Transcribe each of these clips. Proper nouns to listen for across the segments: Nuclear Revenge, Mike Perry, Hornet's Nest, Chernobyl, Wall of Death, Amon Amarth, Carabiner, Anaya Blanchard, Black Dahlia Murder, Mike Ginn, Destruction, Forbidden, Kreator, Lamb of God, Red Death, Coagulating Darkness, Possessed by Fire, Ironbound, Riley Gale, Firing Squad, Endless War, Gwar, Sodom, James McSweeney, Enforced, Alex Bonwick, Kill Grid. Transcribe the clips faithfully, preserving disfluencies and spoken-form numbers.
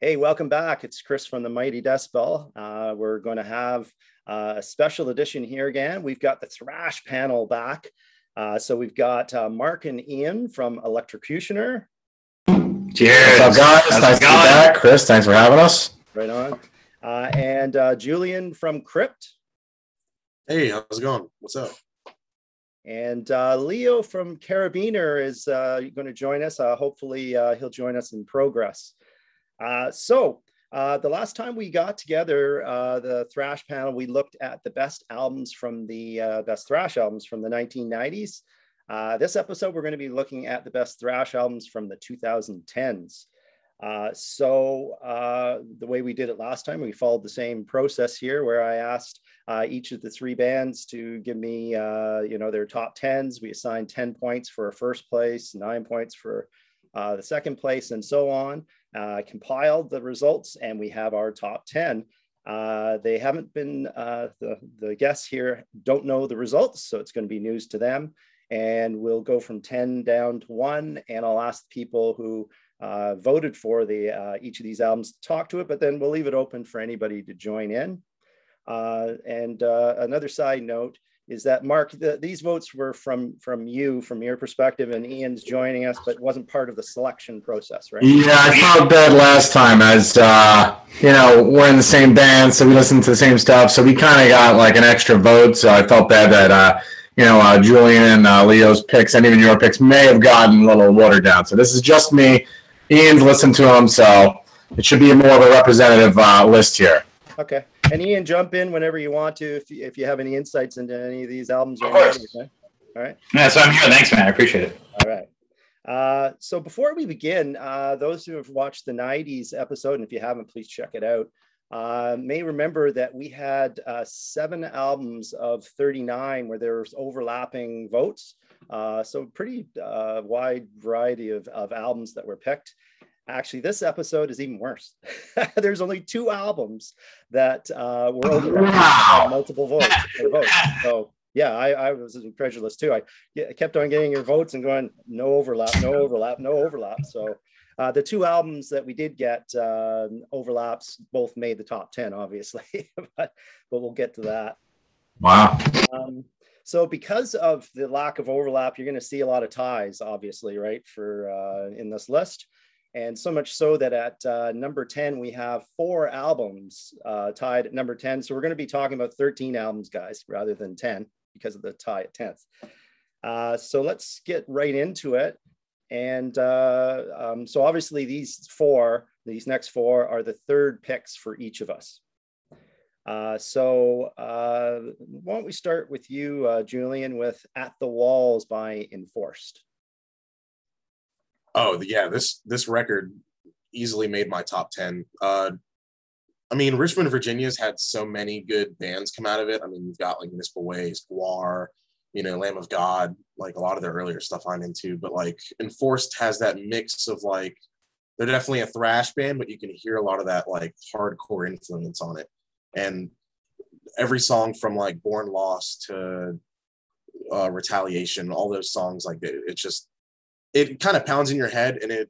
Hey, welcome back. It's Chris from the Mighty Decibel. Uh, we're going to have uh, a special edition here again. We've got the Thrash panel back. Uh, so we've got uh, Mark and Ian from Electrocutioner. Cheers. What's up, guys? How's nice to be back. Chris, thanks for having us. Right on. Uh, and uh, Julian from Crypt. Hey, how's it going? What's up? And uh, Leo from Carabiner is uh, going to join us. Uh, hopefully uh, he'll join us in progress. Uh, so uh, the last time we got together, uh, the Thrash panel, we looked at the best albums from the uh, best Thrash albums from the nineteen nineties. Uh, this episode, we're going to be looking at the best Thrash albums from the two thousand tens. Uh, so uh, the way we did it last time, we followed the same process here, where I asked uh, each of the three bands to give me, uh, you know, their top tens. We assigned ten points for first place, nine points for uh, the second place, and so on. Uh, compiled the results, and we have our top ten. Uh, they haven't been, uh, the, the guests here don't know the results, so it's going to be news to them. And we'll go from ten down to one, and I'll ask the people who uh, voted for the uh, each of these albums to talk to it, but then we'll leave it open for anybody to join in. Uh, and uh, another side note is that, Mark, the, these votes were from from you, from your perspective, and Ian's joining us, but wasn't part of the selection process, right? Yeah, I felt bad last time, as, uh, you know, we're in the same band, so we listen to the same stuff, so we kind of got, like, an extra vote, so I felt bad that, uh, you know, uh, Julian and uh, Leo's picks, and even your picks, may have gotten a little watered down, so this is just me. Ian's listened to them, so it should be more of a representative uh, list here. Okay. And Ian, jump in whenever you want to, if you, if you have any insights into any of these albums. Of course. Okay? All right. Yeah, so I'm here. Thanks, man. I appreciate it. All right. Uh, so before we begin, uh, those who have watched the nineties episode, and if you haven't, please check it out, uh, may remember that we had uh, seven albums of thirty-nine where there was overlapping votes. Uh, so pretty uh, wide variety of, of albums that were picked. Actually, this episode is even worse. There's only two albums that uh, were over wow. multiple votes, votes. So yeah, I, I was incredulous too. I, I kept on getting your votes and going, no overlap, no overlap, no overlap. So uh, the two albums that we did get uh, overlaps both made the top ten, obviously, but, but we'll get to that. Wow. Um, So because of the lack of overlap, you're going to see a lot of ties, obviously, right, for uh, in this list. And so much so that at uh, number ten, we have four albums uh, tied at number ten. So we're going to be talking about thirteen albums, guys, rather than ten because of the tie at tenth. Uh, so let's get right into it. And uh, um, so obviously these four, these next four are the third picks for each of us. Uh, so uh, why don't we start with you, uh, Julian, with At the Walls by Enforced. Oh, yeah, this this record easily made my top ten. Uh, I mean, Richmond, Virginia's had so many good bands come out of it. I mean, you've got, like, Municipal Waste, Gwar, you know, Lamb of God, like, a lot of their earlier stuff I'm into. But, like, Enforced has that mix of, like, they're definitely a thrash band, but you can hear a lot of that, like, hardcore influence on it. And every song from, like, Born Lost to uh, Retaliation, all those songs, like, it, it just, it kind of pounds in your head. And it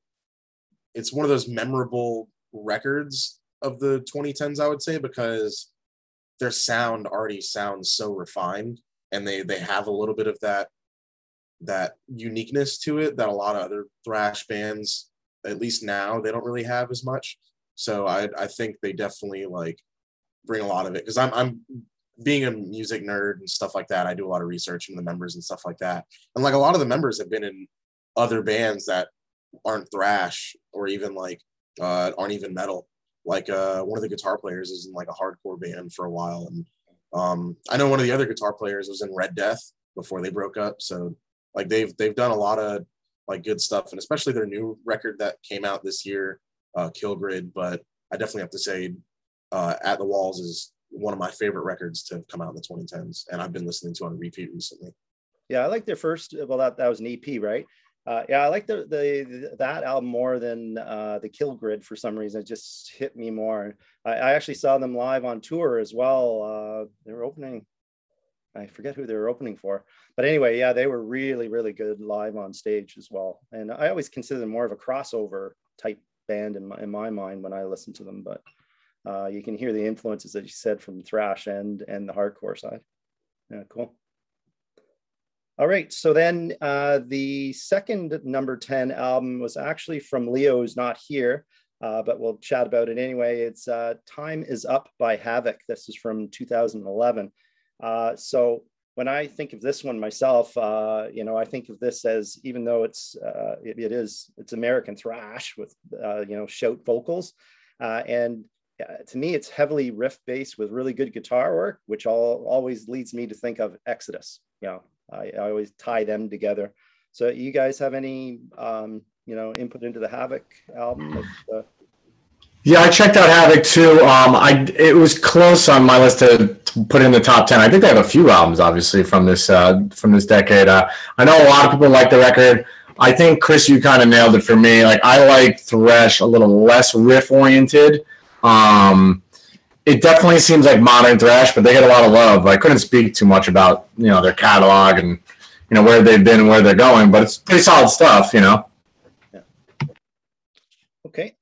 it's one of those memorable records of the twenty tens, I would say, because their sound already sounds so refined. And they they have a little bit of that, that uniqueness to it that a lot of other thrash bands, at least now, they don't really have as much. So I, I think they definitely, like, bring a lot of it, because I'm, I'm being a music nerd and stuff like that. I do a lot of research into the members and stuff like that. And, like, a lot of the members have been in other bands that aren't thrash or even, like, uh, aren't even metal. Like, uh, one of the guitar players is in, like, a hardcore band for a while. And um, I know one of the other guitar players was in Red Death before they broke up. So, like, they've, they've done a lot of, like, good stuff, and especially their new record that came out this year, uh, Kill Grid. But I definitely have to say, Uh, At the Walls is one of my favorite records to have come out in the twenty tens, and I've been listening to on repeat recently. Yeah, I like their first, well, that, that was an E P, right? Uh, yeah, I like the, the, the that album more than uh, the Kill Grid for some reason. It just hit me more. I, I actually saw them live on tour as well. Uh, they were opening, I forget who they were opening for. But anyway, yeah, they were really, really good live on stage as well. And I always consider them more of a crossover type band in my, in my mind when I listen to them, but uh, you can hear the influences that you said from thrash and, and the hardcore side. Yeah, cool. All right, so then uh, the second number ten album was actually from Leo, who's not here, uh, but we'll chat about it anyway. It's uh, Time Is Up by Havoc. This is from two thousand eleven. Uh, so when I think of this one myself, uh, you know, I think of this as, even though it's, uh, it, it is, it's American thrash with, uh, you know, shout vocals. Uh, and uh, to me, it's heavily riff-based with really good guitar work, which all, always leads me to think of Exodus. You know, I, I always tie them together. So you guys have any, um, you know, input into the Havoc album? That, uh, Yeah, I checked out Havoc too. Um, I it was close on my list to, to put in the top ten. I think they have a few albums, obviously, from this uh, from this decade. Uh, I know a lot of people like the record. I think Chris, you kind of nailed it for me. Like, I like thrash a little less riff oriented. Um, it definitely seems like modern thrash, but they get a lot of love. I couldn't speak too much about you know their catalog and you know where they've been and where they're going, but it's pretty solid stuff, you know. Yeah. Okay.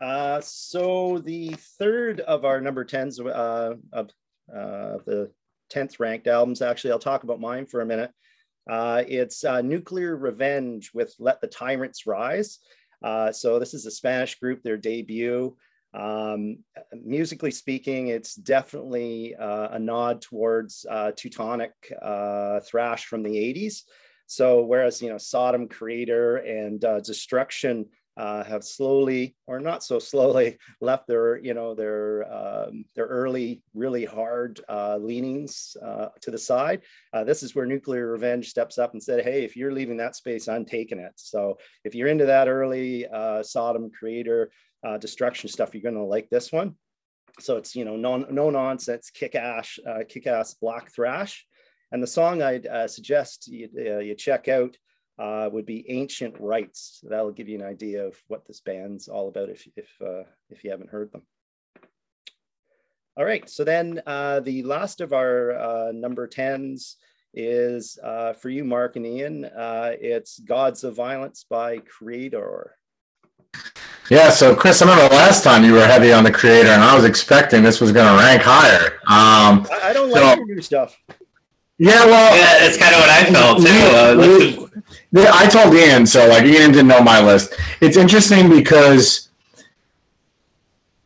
Uh, so the third of our number tens uh, of uh, the tenth ranked albums, actually, I'll talk about mine for a minute. Uh, it's uh, Nuclear Revenge with Let the Tyrants Rise. Uh, so this is a Spanish group, their debut. Um, musically speaking, it's definitely uh, a nod towards uh, Teutonic uh, thrash from the eighties. So whereas, you know, Sodom, Kreator, and uh, Destruction Uh, have slowly, or not so slowly, left their, you know, their um, their early, really hard uh, leanings uh, to the side. Uh, this is where Nuclear Revenge steps up and said, "Hey, if you're leaving that space, I'm taking it." So if you're into that early uh, Sodom, Kreator, uh, Destruction stuff, you're going to like this one. So it's, you know, no, no nonsense, kick-ass, uh, kick-ass black thrash, and the song I'd uh, suggest you, uh, you check out. Uh, would be Ancient Rites. That'll give you an idea of what this band's all about if, if, uh, if you haven't heard them. All right, so then uh, the last of our uh, number tens is uh, for you, Mark and Ian. Uh, it's Gods of Violence by Kreator. Yeah, so Chris, I remember last time you were heavy on the Kreator, and I was expecting this was gonna rank higher. Um, I, I don't so like your new stuff. Yeah, well, yeah, that's kind of what I felt too. Uh, we, I told Ian, so like Ian didn't know my list. It's interesting because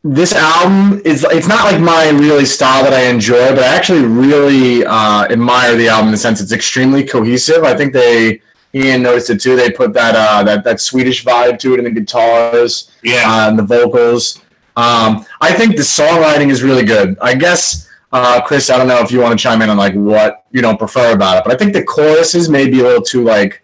this album is, it's not like my really style that I enjoy, but I actually really uh, admire the album in the sense it's extremely cohesive. I think they, Ian noticed it too, they put that uh, that, that Swedish vibe to it in the guitars, yeah, uh, and the vocals. Um, I think the songwriting is really good. I guess. Uh, Chris, I don't know if you want to chime in on like what you don't prefer about it, but I think the choruses may be a little too like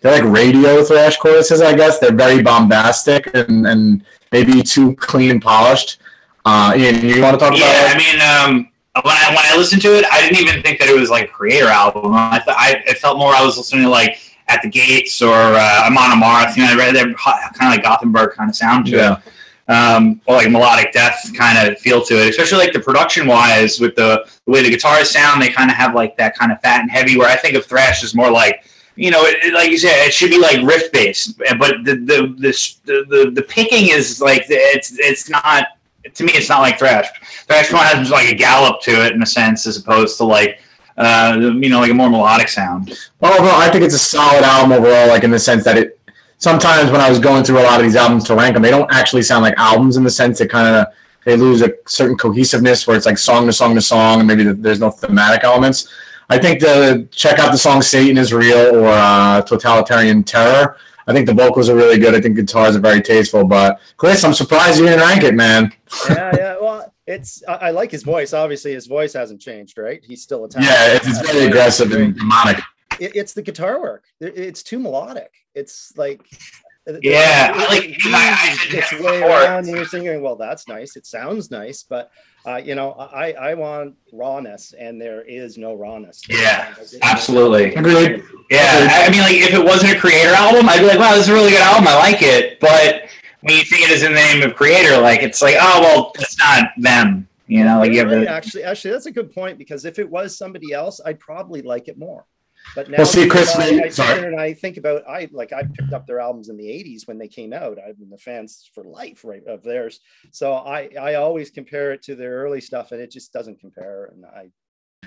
they're like radio thrash choruses. I guess they're very bombastic and, and maybe too clean and polished. Uh, Ian, you want to talk about? Yeah, that? I mean, um, when I when I listened to it, I didn't even think that it was like a Kreator album. I th I it felt more I was listening to like At the Gates or uh, Amon Amarth. You know, I read that kind of like Gothenburg kind of sound to yeah. it. Um, or like melodic death kind of feel to it, especially like the production wise with the, the way the guitars sound, they kind of have like that kind of fat and heavy where I think of thrash is more like, you know, it, it, like you said, it should be like riff based, but the, the, the, the, the picking is like, it's, it's not, to me, it's not like thrash. Thrash more has like a gallop to it in a sense, as opposed to like, uh, you know, like a more melodic sound. Well, overall, I think it's a solid album overall, like in the sense that it, sometimes when I was going through a lot of these albums to rank them, they don't actually sound like albums in the sense that kind of they lose a certain cohesiveness where it's like song to song to song and maybe there's no thematic elements. I think the check out the song Satan Is Real or uh, Totalitarian Terror. I think the vocals are really good. I think guitars are very tasteful. But Chris, I'm surprised you didn't rank it, man. Yeah, yeah. Well, it's I, I like his voice. Obviously, his voice hasn't changed, right? He's still Italian. Yeah, it's, it's very really aggressive and demonic. It's the guitar work. It's too melodic. It's like, yeah, it's like it's way around, and you're thinking, well, that's nice. It sounds nice, but uh, you know, I I want rawness, and there is no rawness. Yeah, absolutely. Agreed. Yeah, I mean, like if it wasn't a Kreator album, I'd be like, wow, this is a really good album. I like it. But when you think it is in the name of Kreator, like it's like, oh well, it's not them. You know, like you have to... actually, actually, that's a good point because if it was somebody else, I'd probably like it more. But now, well, see, Chris, I, I sorry. And I think about, I like I picked up their albums in the eighties when they came out. I've been a fan for life, right, of theirs. So I, I always compare it to their early stuff, and it just doesn't compare. And I,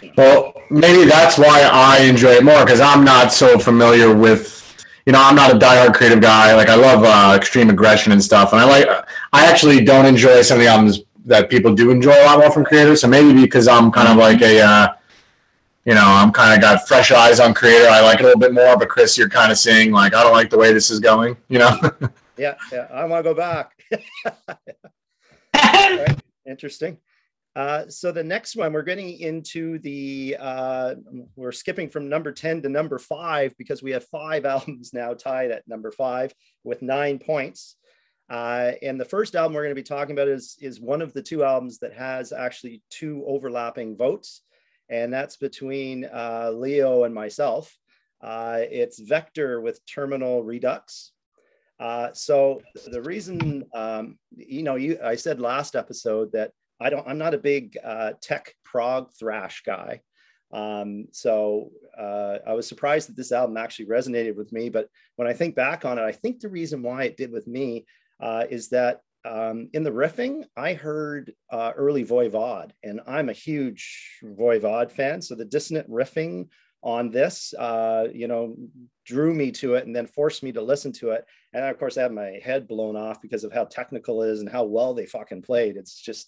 you know. Well, maybe that's why I enjoy it more, because I'm not so familiar with, you know, I'm not a diehard creative guy. Like I love uh, Extreme Aggression and stuff, and I like. I actually don't enjoy some of the albums that people do enjoy a lot more from Kreator. So maybe because I'm kind of like a. Uh, You know, I'm kind of got fresh eyes on Kreator. I like it a little bit more, but Chris, you're kind of saying, like, I don't like the way this is going, you know? yeah, yeah, I want to go back. Right. Interesting. Uh, so the next one, we're getting into the, uh, we're skipping from number ten to number five, because we have five albums now tied at number five with nine points. Uh, and the first album we're going to be talking about is, is one of the two albums that has actually two overlapping votes. And that's between uh, Leo and myself. Uh, it's Vektor with Terminal Redux. Uh, so the reason, um, you know, you, I said last episode that I don't, I'm not a big uh, tech prog thrash guy. Um, so uh, I was surprised that this album actually resonated with me. But when I think back on it, I think the reason why it did with me uh, is that Um, in the riffing, I heard uh, early Voivod, and I'm a huge Voivod fan. So the dissonant riffing on this, uh, you know, drew me to it and then forced me to listen to it. And I, of course, I had my head blown off because of how technical it is and how well they fucking played. It's just,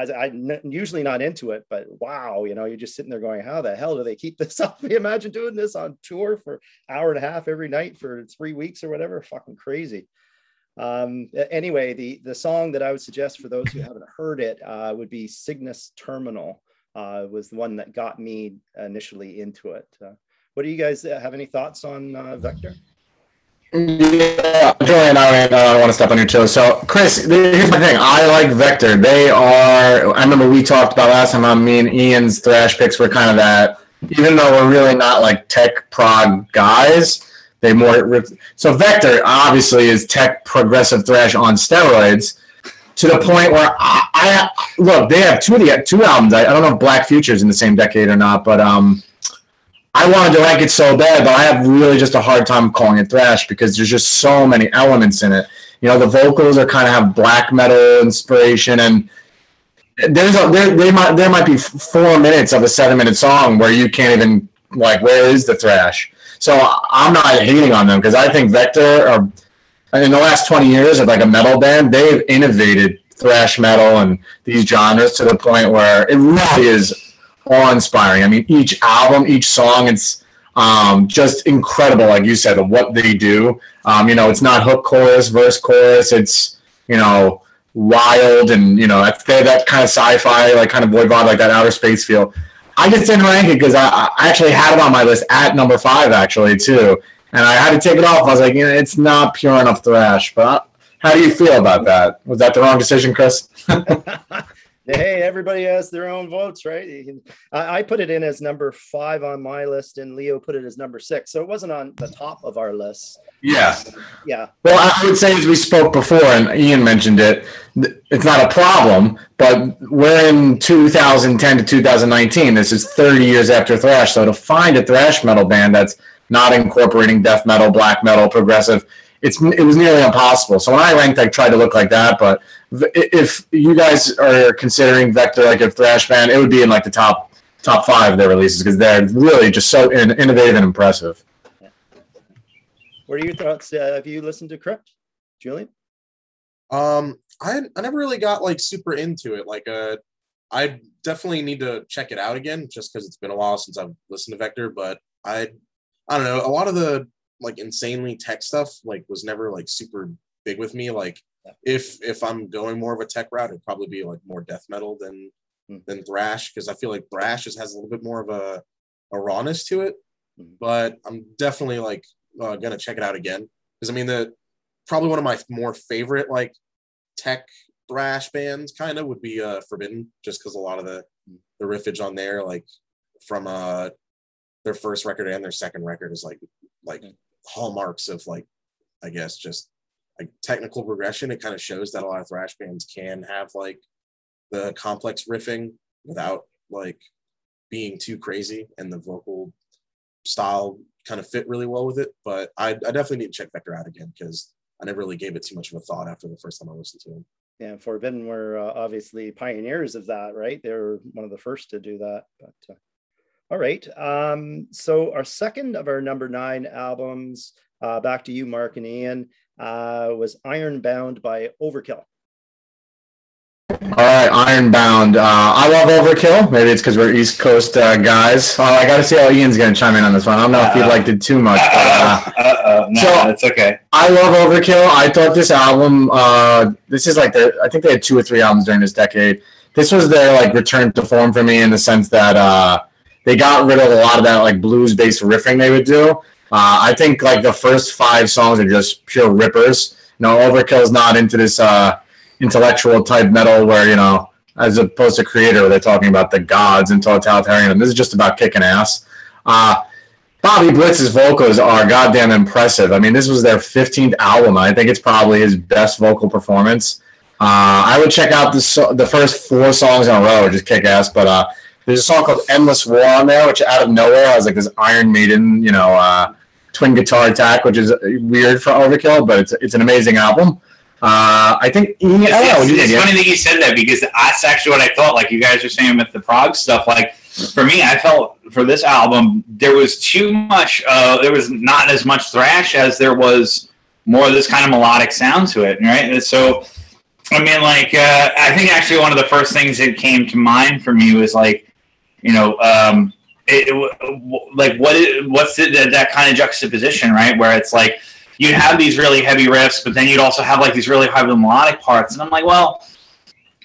as I'm usually not into it, but wow, you know, you're just sitting there going, how the hell do they keep this up? Imagine doing this on tour for an hour and a half every night for three weeks or whatever. Fucking crazy. Um, anyway, the, the song that I would suggest for those who haven't heard it uh, would be Cygnus Terminal, uh, was the one that got me initially into it. Uh, what do you guys uh, have any thoughts on uh, Vektor? Yeah, Julian, I don't want to step on your toes. So, Chris, here's my thing. I like Vektor. They are, I remember we talked about last time, I mean, Ian's thrash picks were kind of that, even though we're really not like tech prog guys. They more so Vektor obviously is tech progressive thrash on steroids, to the point where I, I look. They have two of the two albums. I, I don't know if Black Future's in the same decade or not, but um, I wanted to like it so bad, but I have really just a hard time calling it thrash because there's just so many elements in it. You know, the vocals are kind of have black metal inspiration, and there's a there they might there might be four minutes of a seven minute song where you can't even like where is the thrash. So I'm not hating on them because I think Vektor, are, in the last twenty years of like a metal band, they've innovated thrash metal and these genres to the point where it really is awe-inspiring. I mean, each album, each song, it's um, just incredible, like you said, of what they do. Um, you know, it's not hook chorus, verse chorus. It's, you know, wild and, you know, they have that kind of sci-fi, like kind of Voivod, like that outer space feel. I just didn't rank it because I, I actually had it on my list at number five, actually, too. And I had to take it off. I was like, you know, it's not pure enough thrash. But how do you feel about that? Was that the wrong decision, Chris? Hey, everybody has their own votes, right? I put it in as number five on my list, and Leo put it as number six. So it wasn't on the top of our list. Yeah. Yeah. Well, I would say, as we spoke before, and Ian mentioned it, it's not a problem, but we're in two thousand ten to two thousand nineteen. This is thirty years after thrash. So to find a thrash metal band that's not incorporating death metal, black metal, progressive, It's, it was nearly impossible. So when I ranked, I tried to look like that. But if you guys are considering Vektor like a thrash band, it would be in like the top top five of their releases because they're really just so in, innovative and impressive. What are your thoughts? Uh, have you listened to Crypt, Julian? Um, I I never really got like super into it. Like, uh, I definitely need to check it out again just because it's been a while since I've listened to Vektor. But I I don't know. A lot of the like insanely tech stuff like was never like super big with me. Like if if I'm going more of a tech route, it'd probably be like more death metal than mm. than thrash, because I feel like thrash just has a little bit more of a, a rawness to it. But I'm definitely like uh, gonna check it out again, because I mean the probably one of my more favorite like tech thrash bands kind of would be uh Forbidden, just because a lot of the the riffage on there, like from uh their first record and their second record, is like like mm. hallmarks of like I guess just like technical progression. It kind of shows that a lot of thrash bands can have like the complex riffing without like being too crazy, and the vocal style kind of fit really well with it. But I, I definitely need to check Vektor out again, because I never really gave it too much of a thought after the first time I listened to him. Yeah, Forbidden were uh, obviously pioneers of that, right? They were one of the first to do that. But uh, all right. Um, so our second of our number nine albums, uh, back to you, Mark and Ian, uh, was Ironbound by Overkill. All right, Ironbound. Uh, I love Overkill. Maybe it's because we're East Coast uh, guys. Uh, I got to see how Ian's going to chime in on this one. I don't know uh, if he liked it too much. Uh, but, uh, uh, uh, no, so it's okay. I love Overkill. I thought this album, uh, this is like, the, I think they had two or three albums during this decade. This was their like return to form for me, in the sense that uh, they got rid of a lot of that like blues-based riffing they would do. Uh, I think like the first five songs are just pure rippers. No, Overkill's not into this... Uh, intellectual type metal where, you know, as opposed to Kreator, they're talking about the gods and totalitarianism. This is just about kicking ass. Uh, Bobby Blitz's vocals are goddamn impressive. I mean, this was their fifteenth album. I think it's probably his best vocal performance. Uh, I would check out the, so the first four songs in a row, just kick ass, but uh, there's a song called Endless War on there, which out of nowhere has like this Iron Maiden, you know, uh, twin guitar attack, which is weird for Overkill, but it's, it's an amazing album. Uh, I think yeah, it's, I know, it's, it's yeah. funny that you said that, because that's actually what I felt like you guys were saying with the prog stuff. Like for me, I felt for this album there was too much. Uh, there was not as much thrash as there was more of this kind of melodic sound to it, right? And so I mean, like uh, I think actually one of the first things that came to mind for me was like, you know, um, it, it, like what it, what's the, that kind of juxtaposition, right? Where it's like, you'd have these really heavy riffs, but then you'd also have like these really heavy melodic parts. And I'm like, well,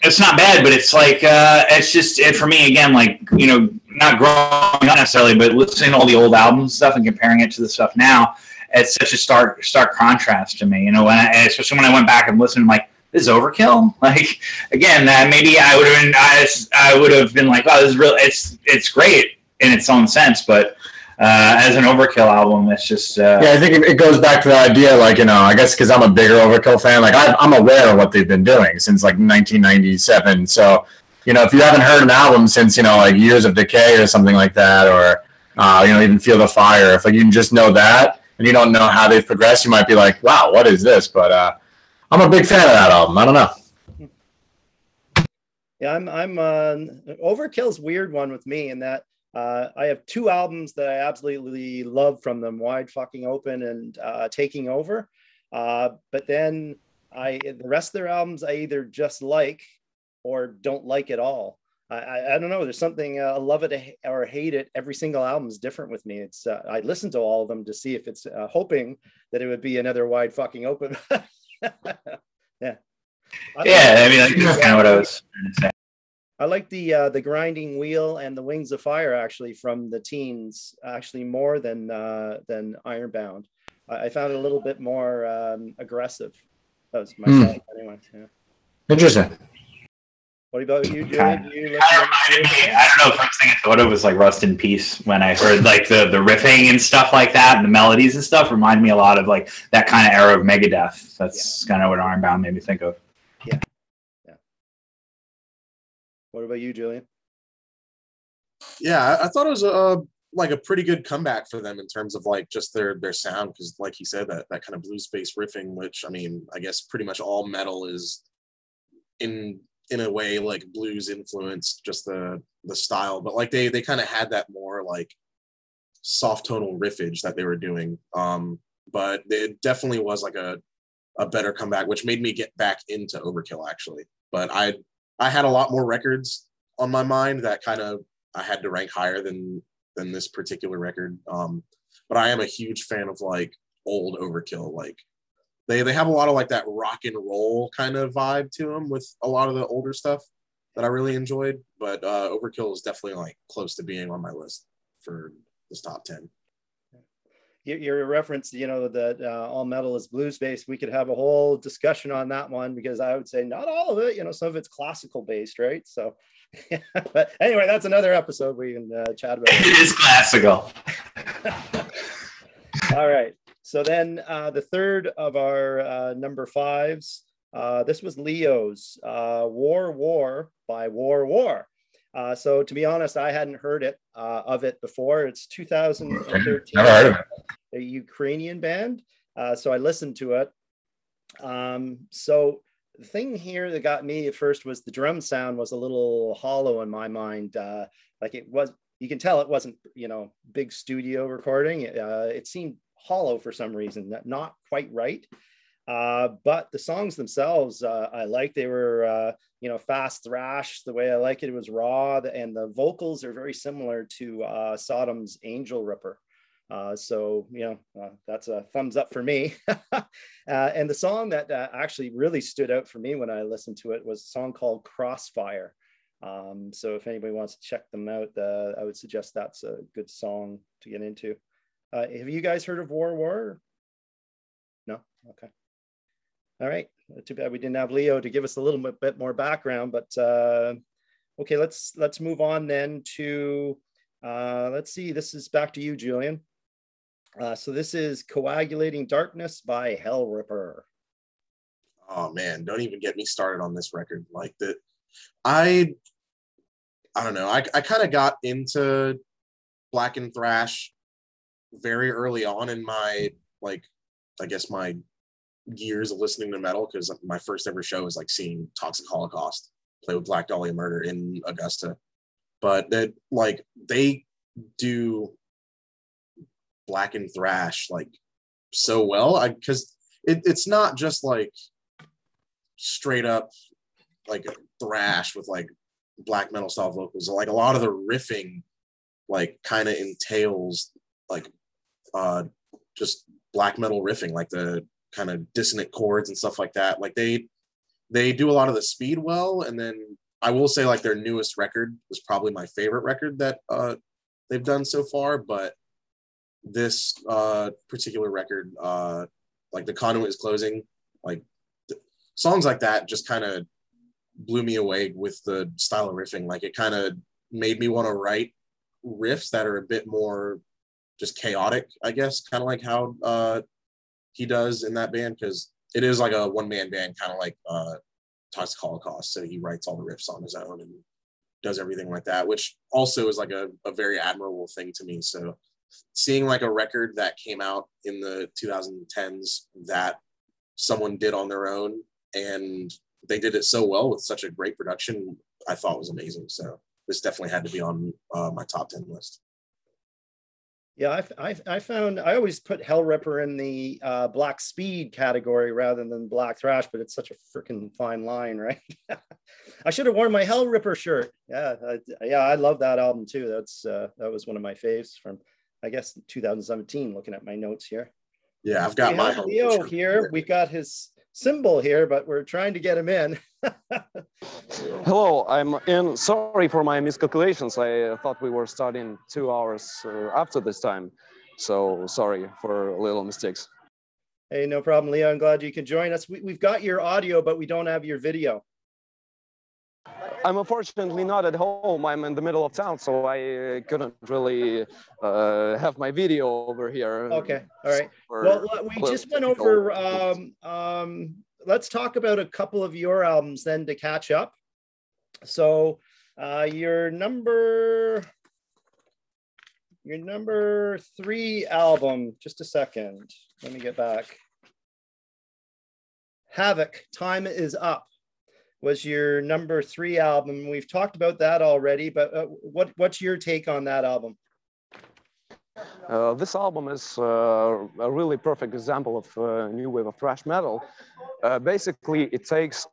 it's not bad, but it's like, uh, it's just, it for me, again, like, you know, not growing, not necessarily, but listening to all the old albums stuff and comparing it to the stuff now, it's such a stark, stark contrast to me, you know, and I, especially when I went back and listened, I'm like, this is Overkill. Like, again, uh, maybe I would have been, I, I would have been like, oh, this is real. It's, it's great in its own sense, but Uh, as an Overkill album, it's just... Uh... Yeah, I think it goes back to the idea, like, you know, I guess because I'm a bigger Overkill fan, like, I, I'm aware of what they've been doing since, like, nineteen ninety-seven. So, you know, if you haven't heard an album since, you know, like, Years of Decay or something like that, or, uh, you know, even Feel the Fire, if like, you can just know that, and you don't know how they've progressed, you might be like, wow, what is this? But uh, I'm a big fan of that album. I don't know. Yeah, I'm... I'm uh, Overkill's weird one with me in that Uh, I have two albums that I absolutely love from them, Wide Fucking Open and uh, Taking Over. Uh, but then I, the rest of their albums, I either just like or don't like at all. I, I, I don't know. There's something, uh, I love it or hate it. Every single album is different with me. It's uh, I listen to all of them to see if it's uh, hoping that it would be another Wide Fucking Open. yeah. Yeah. I mean, like, that's kind of what I was trying to say. I like the uh, the Grinding Wheel and the Wings of Fire actually from the teens, actually more than uh, than Ironbound. I, I found it a little bit more um, aggressive. That was my mm. anyway. Yeah. Interesting. What about you, Julie? Okay. You I don't know. First thing I thought of was like Rust in Peace when I heard like the the riffing and stuff like that, and the melodies and stuff reminded me a lot of like that kind of era of Megadeth. That's yeah. kind of what Ironbound made me think of. Yeah. What about you, Julian? Yeah, I thought it was a like a pretty good comeback for them in terms of like just their their sound, because like he said, that that kind of blues-based riffing, which I mean, I guess pretty much all metal is in in a way like blues influenced, just the the style. But like they they kind of had that more like soft tonal riffage that they were doing. Um, but it definitely was like a a better comeback, which made me get back into Overkill actually. But I. I had a lot more records on my mind that kind of I had to rank higher than than this particular record. Um, but I am a huge fan of like old Overkill. Like they they have a lot of like that rock and roll kind of vibe to them with a lot of the older stuff that I really enjoyed. But uh, Overkill is definitely like close to being on my list for this top ten. Your reference, you know, that uh, all metal is blues-based, we could have a whole discussion on that one, because I would say not all of it, you know, some of it's classical-based, right? So, but anyway, that's another episode we can uh, chat about. It is classical. All right. So then uh, the third of our uh, number fives, uh, this was Leo's uh, War War by Warwar. Uh, so to be honest, I hadn't heard it uh, of it before. It's two thousand thirteen, a Ukrainian band. Uh, so I listened to it. Um, so the thing here that got me at first was the drum sound was a little hollow in my mind. Uh, like it was, you can tell it wasn't, you know, big studio recording. Uh, it seemed hollow for some reason, not quite right. Uh, but the songs themselves, uh, I liked. They were, uh, you know, fast thrash. The way I like it, it was raw, and the vocals are very similar to uh, Sodom's Angelripper. Uh, so, you know, uh, that's a thumbs up for me. uh, and the song that uh, actually really stood out for me when I listened to it was a song called Crossfire. Um, so if anybody wants to check them out, uh, I would suggest that's a good song to get into. Uh, have you guys heard of Warwar? No? Okay. All right, too bad we didn't have Leo to give us a little bit, bit more background, but uh, okay, let's let's move on then to, uh, let's see, this is back to you, Julian. Uh, so this is Coagulating Darkness by Hellripper. Oh man, don't even get me started on this record. Like that, I, I don't know, I, I kind of got into Black and Thrash very early on in my, like, I guess my years of listening to metal, because my first ever show was like seeing Toxic Holocaust play with Black Dahlia Murder in Augusta. But that, like, they do Black and Thrash like so well, I because it, it's not just like straight up like thrash with like black metal style vocals. Like a lot of the riffing like kind of entails like uh just black metal riffing, like the kind of dissonant chords and stuff like that. Like they they do a lot of the speed well. And then I will say like their newest record was probably my favorite record that uh they've done so far, but this uh particular record, uh like The Conduit Is Closing, like songs like that just kind of blew me away with the style of riffing. Like it kind of made me want to write riffs that are a bit more just chaotic, I guess, kind of like how uh he does in that band, because it is like a one-man band, kind of like uh Toxic Holocaust. So he writes all the riffs on his own and does everything like that, which also is like a, a very admirable thing to me. So seeing like a record that came out in the two thousand tens that someone did on their own and they did it so well with such a great production, I thought was amazing. So this definitely had to be on uh, my top ten list. Yeah, I, I, I found, I always put Hellripper in the uh, Black Speed category rather than Black Thrash, but it's such a freaking fine line, right? I should have worn my Hellripper shirt. Yeah, I, yeah, I love that album too. That's uh, that was one of my faves from, I guess, two thousand seventeen, looking at my notes here. Yeah, I've got we my Leo here. We've got his symbol here, but we're trying to get him in. Hello, I'm in. Sorry for my miscalculations. I thought we were starting two hours uh, after this time. So sorry for little mistakes. Hey, no problem, Leo. I'm glad you can join us. We, we've got your audio, but we don't have your video. I'm unfortunately not at home. I'm in the middle of town, so I couldn't really uh, have my video over here. Okay, all right. Well, we just went over, um, um, let's talk about a couple of your albums then to catch up. So uh, your number, your number three album, just a second, let me get back. Havoc, Time Is Up, was your number three album. We've talked about that already, but uh, what, what's your take on that album? Uh, this album is uh, a really perfect example of uh, new wave of thrash metal. Uh, basically, it takes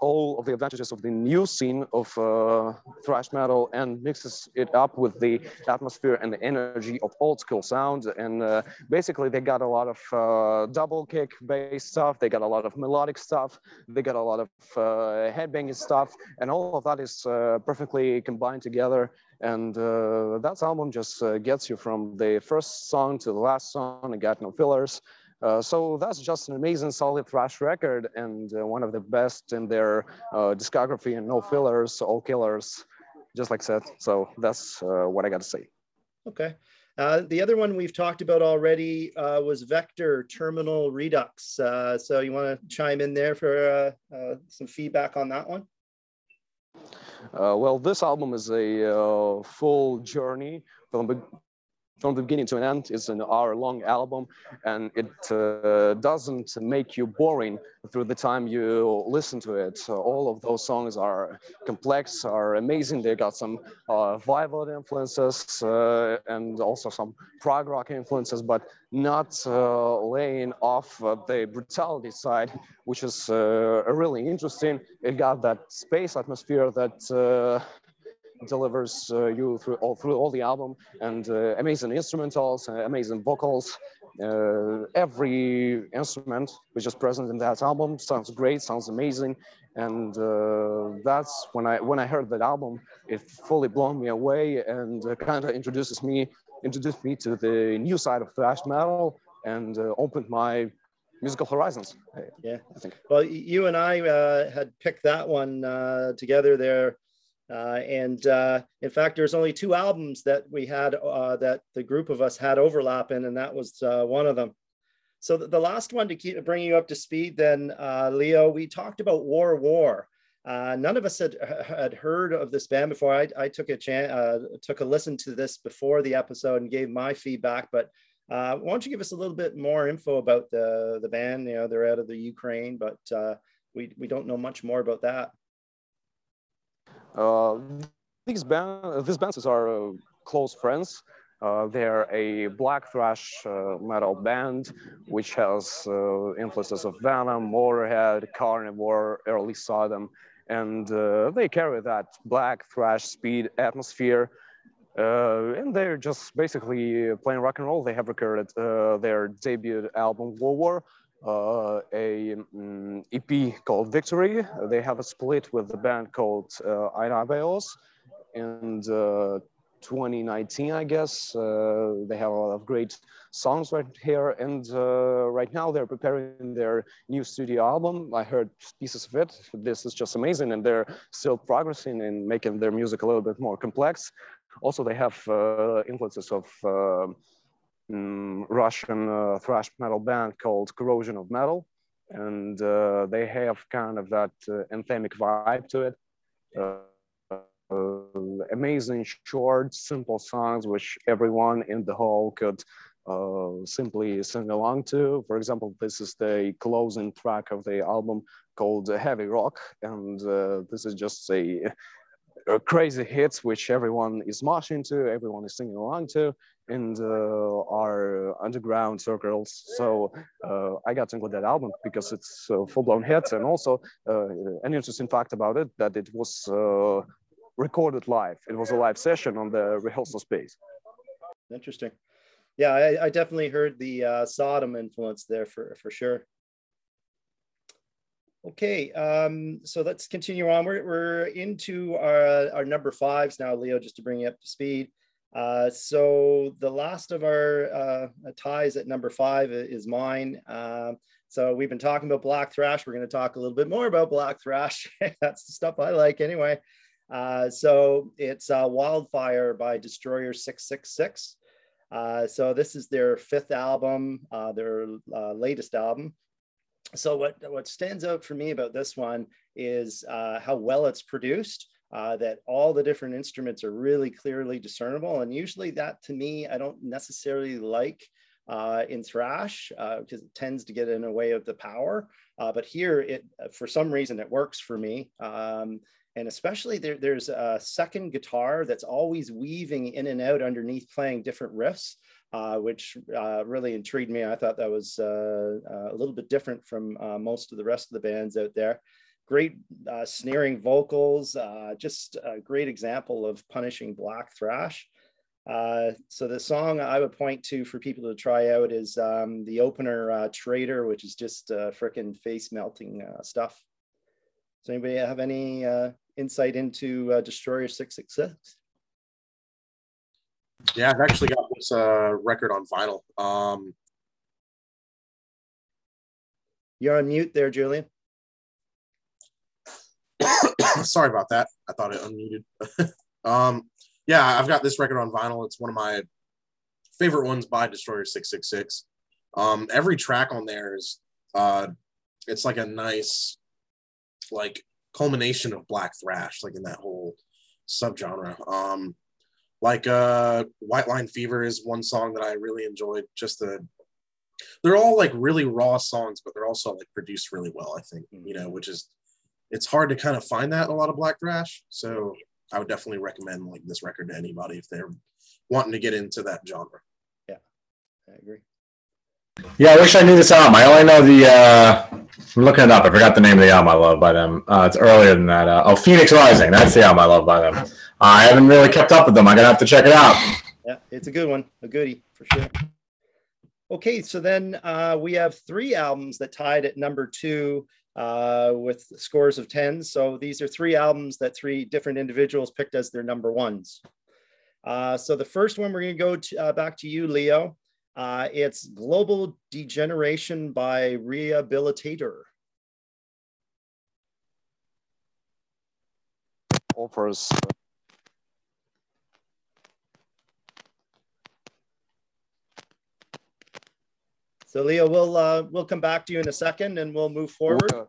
all of the advantages of the new scene of uh, thrash metal and mixes it up with the atmosphere and the energy of old school sound. And uh, basically they got a lot of uh, double kick bass stuff. They got a lot of melodic stuff. They got a lot of uh, headbanging stuff. And all of that is uh, perfectly combined together. And uh, that album just uh, gets you from the first song to the last song and got no fillers. Uh, so that's just an amazing, solid thrash record, and uh, one of the best in their uh, discography, and no fillers, all killers, just like said. So that's uh, what I got to say. Okay. Uh, the other one we've talked about already uh, was Vektor, Terminal Redux. Uh, so you want to chime in there for uh, uh, some feedback on that one? Uh, well, this album is a uh, full journey from the, from the beginning to an end. It's an hour-long album, and it uh, doesn't make you boring through the time you listen to it. So all of those songs are complex, are amazing. They got some uh, Voivod influences uh, and also some prog rock influences, but not uh, laying off uh, the brutality side, which is uh, really interesting. It got that space atmosphere that uh, delivers uh, you through all through all the album, and uh, amazing instrumentals, uh, amazing vocals. Uh, every instrument which is present in that album sounds great, sounds amazing, and uh, that's when I when I heard that album, it fully blew me away and uh, kind of introduces me introduced me to the new side of thrash metal and uh, opened my musical horizons. Yeah, I think. Well, you and I uh, had picked that one uh, together there. Uh, and uh, in fact, there's only two albums that we had uh, that the group of us had overlap in, and that was uh, one of them. So the, the last one to keep bringing you up to speed then, uh, Leo, we talked about Warwar. Uh, none of us had, had heard of this band before. I, I took a chance, uh, took a listen to this before the episode and gave my feedback, but uh, why don't you give us a little bit more info about the, the band? You know, they're out of the Ukraine, but uh, we, we don't know much more about that. Uh, these band, these bands are uh, close friends. Uh, they're a black thrash uh, metal band, which has uh, influences of Venom, Motorhead, Carnivore, early Sodom, and uh, they carry that black thrash speed atmosphere. Uh, and they're just basically playing rock and roll. They have recorded uh, their debut album, Warwar. Uh, a um, E P called Victory. Uh, they have a split with the band called uh, Ironbound in uh, twenty nineteen, I guess. Uh, they have a lot of great songs right here, and uh, right now they're preparing their new studio album. I heard pieces of it. This is just amazing, and they're still progressing and making their music a little bit more complex. Also, they have uh, influences of uh, Um, Russian uh, thrash metal band called Corrosion of Metal, and uh, they have kind of that uh, anthemic vibe to it. Uh, uh, amazing, short, simple songs which everyone in the hall could uh, simply sing along to. For example, this is the closing track of the album called Heavy Rock, and uh, this is just a, a crazy hit which everyone is marching to, everyone is singing along to, in uh, our underground circles. So uh, I got into that album because it's a full-blown hit, and also uh, an interesting fact about it, that it was uh, recorded live. It was a live session on the rehearsal space. Interesting. Yeah, I, I definitely heard the uh, Sodom influence there for, for sure. Okay, um, so let's continue on. We're, we're into our, our number fives now, Leo, just to bring you up to speed. Uh, so the last of our uh, ties at number five is mine. Uh, so we've been talking about black thrash. We're going to talk a little bit more about black thrash. That's the stuff I like anyway. Uh, so it's uh, Wildfire by Destroyer six six six. Uh, so this is their fifth album, uh, their uh, latest album. So what, what stands out for me about this one is uh, how well it's produced. Uh, that all the different instruments are really clearly discernible. And usually that, to me, I don't necessarily like uh, in thrash uh, because it tends to get in the way of the power. Uh, but here, it for some reason, it works for me. Um, and especially there, there's a second guitar that's always weaving in and out underneath playing different riffs, uh, which uh, really intrigued me. I thought that was uh, a little bit different from uh, most of the rest of the bands out there. Great uh, sneering vocals, uh, just a great example of punishing black thrash. Uh, so the song I would point to for people to try out is um, the opener, uh, Traitor, which is just uh, frickin' face-melting uh, stuff. Does anybody have any uh, insight into uh, Destroyer six six six? Yeah, I've actually got this uh, record on vinyl. Um... You're on mute there, Julian. Sorry about that. I thought it unmuted. um, yeah, I've got this record on vinyl. It's one of my favorite ones by Destroyer six six six. Um, every track on there is, uh, it's like a nice, like culmination of Black Thrash, like in that whole subgenre. Um, like uh, White Line Fever is one song that I really enjoyed. Just the, they're all like really raw songs, but they're also like produced really well, I think, you know, which is, it's hard to kind of find that in a lot of Black Thrash. So I would definitely recommend like this record to anybody if they're wanting to get into that genre. Yeah, I agree. Yeah, I wish I knew this album. I only know the, uh, I'm looking it up. I forgot the name of the album I love by them. Uh, it's earlier than that. Uh, oh, Phoenix Rising. That's the album I love by them. Uh, I haven't really kept up with them. I'm going to have to check it out. Yeah, it's a good one. A goodie, for sure. Okay, so then uh, we have three albums that tied at number two uh, with scores of tens. So these are three albums that three different individuals picked as their number ones. Uh, so the first one, we're going to go to, uh, back to you, Leo. Uh, it's Global Degeneration by Rehabilitator. Operas. So Leo, we'll uh, we'll come back to you in a second, and we'll move forward. Uh,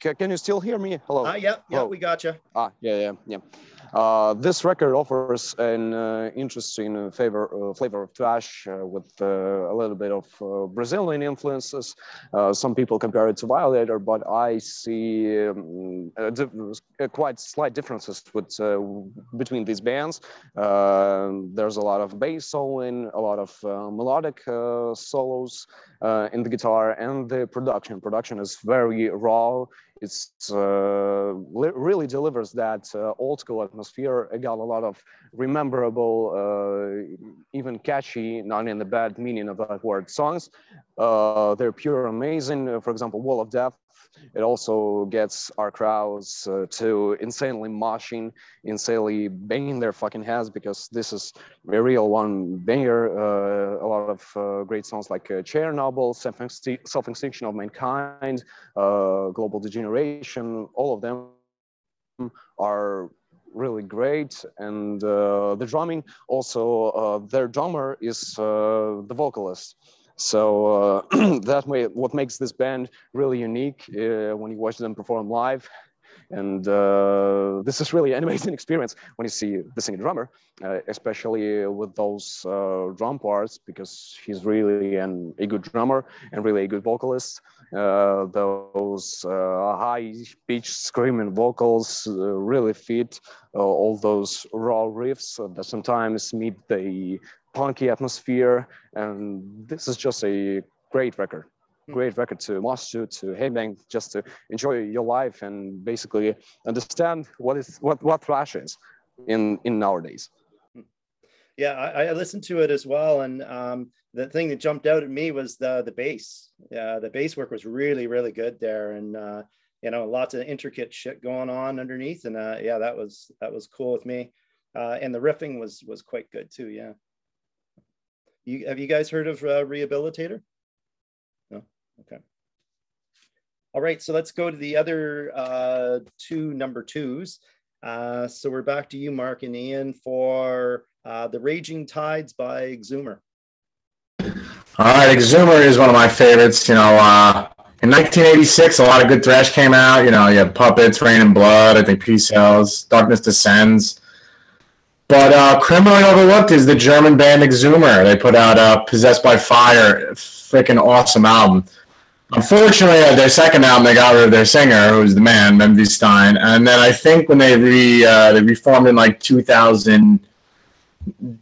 can, can you still hear me? Hello. Ah, uh, yeah, yeah, Hello. We got you. Ah, yeah, yeah, yeah. Uh, this record offers an uh, interesting uh, flavor, uh, flavor of thrash uh, with uh, a little bit of uh, Brazilian influences. Uh, some people compare it to Violator, but I see um, uh, quite slight differences with, uh, between these bands. Uh, there's a lot of bass soloing, a lot of uh, melodic uh, solos uh, in the guitar, and the production. Production is very raw. It's uh, really delivers that uh, old school atmosphere. I got a lot of rememberable, uh, even catchy, not in the bad meaning of that word, songs. Uh, they're pure amazing. For example, Wall of Death. It also gets our crowds uh, to insanely moshing, insanely banging their fucking heads, because this is a real one banger. Uh, a lot of uh, great songs like uh, Chernobyl, Self-Extinction of Mankind, uh, Global Degeneration, all of them are really great. And uh, the drumming also, uh, their drummer is uh, the vocalist. So uh, that way, what makes this band really unique uh, when you watch them perform live. And uh, this is really an amazing experience when you see the singing drummer, uh, especially with those uh, drum parts, because he's really an, a good drummer and really a good vocalist. Uh, those uh, high-pitched screaming vocals uh, really fit uh, all those raw riffs that sometimes meet the punky atmosphere, and this is just a great record. Great record to mosh to, to headbang, just to enjoy your life and basically understand what is what what thrash is in in nowadays. Yeah, I, I listened to it as well, and um, the thing that jumped out at me was the the bass. Yeah, the bass work was really really good there, and uh, you know, lots of intricate shit going on underneath, and uh, yeah, that was that was cool with me, uh, and the riffing was was quite good too. Yeah. You, have you guys heard of uh, Rehabilitator? No? Okay. All right, so let's go to the other uh, two number twos. Uh, so we're back to you, Mark and Ian, for uh, The Raging Tides by Exumer. All right, Exumer is one of my favorites. You know, uh, in nineteen eighty-six, a lot of good thrash came out. You know, you have Puppets, Rain and Blood, I think Peace Hells, Darkness Descends. But uh, criminally overlooked is the German band Exumer. They put out uh, Possessed by Fire, freaking awesome album. Unfortunately, uh, their second album, they got rid of their singer, who's the man, Memphis Stein. And then I think when they re uh, they reformed in like two thousand,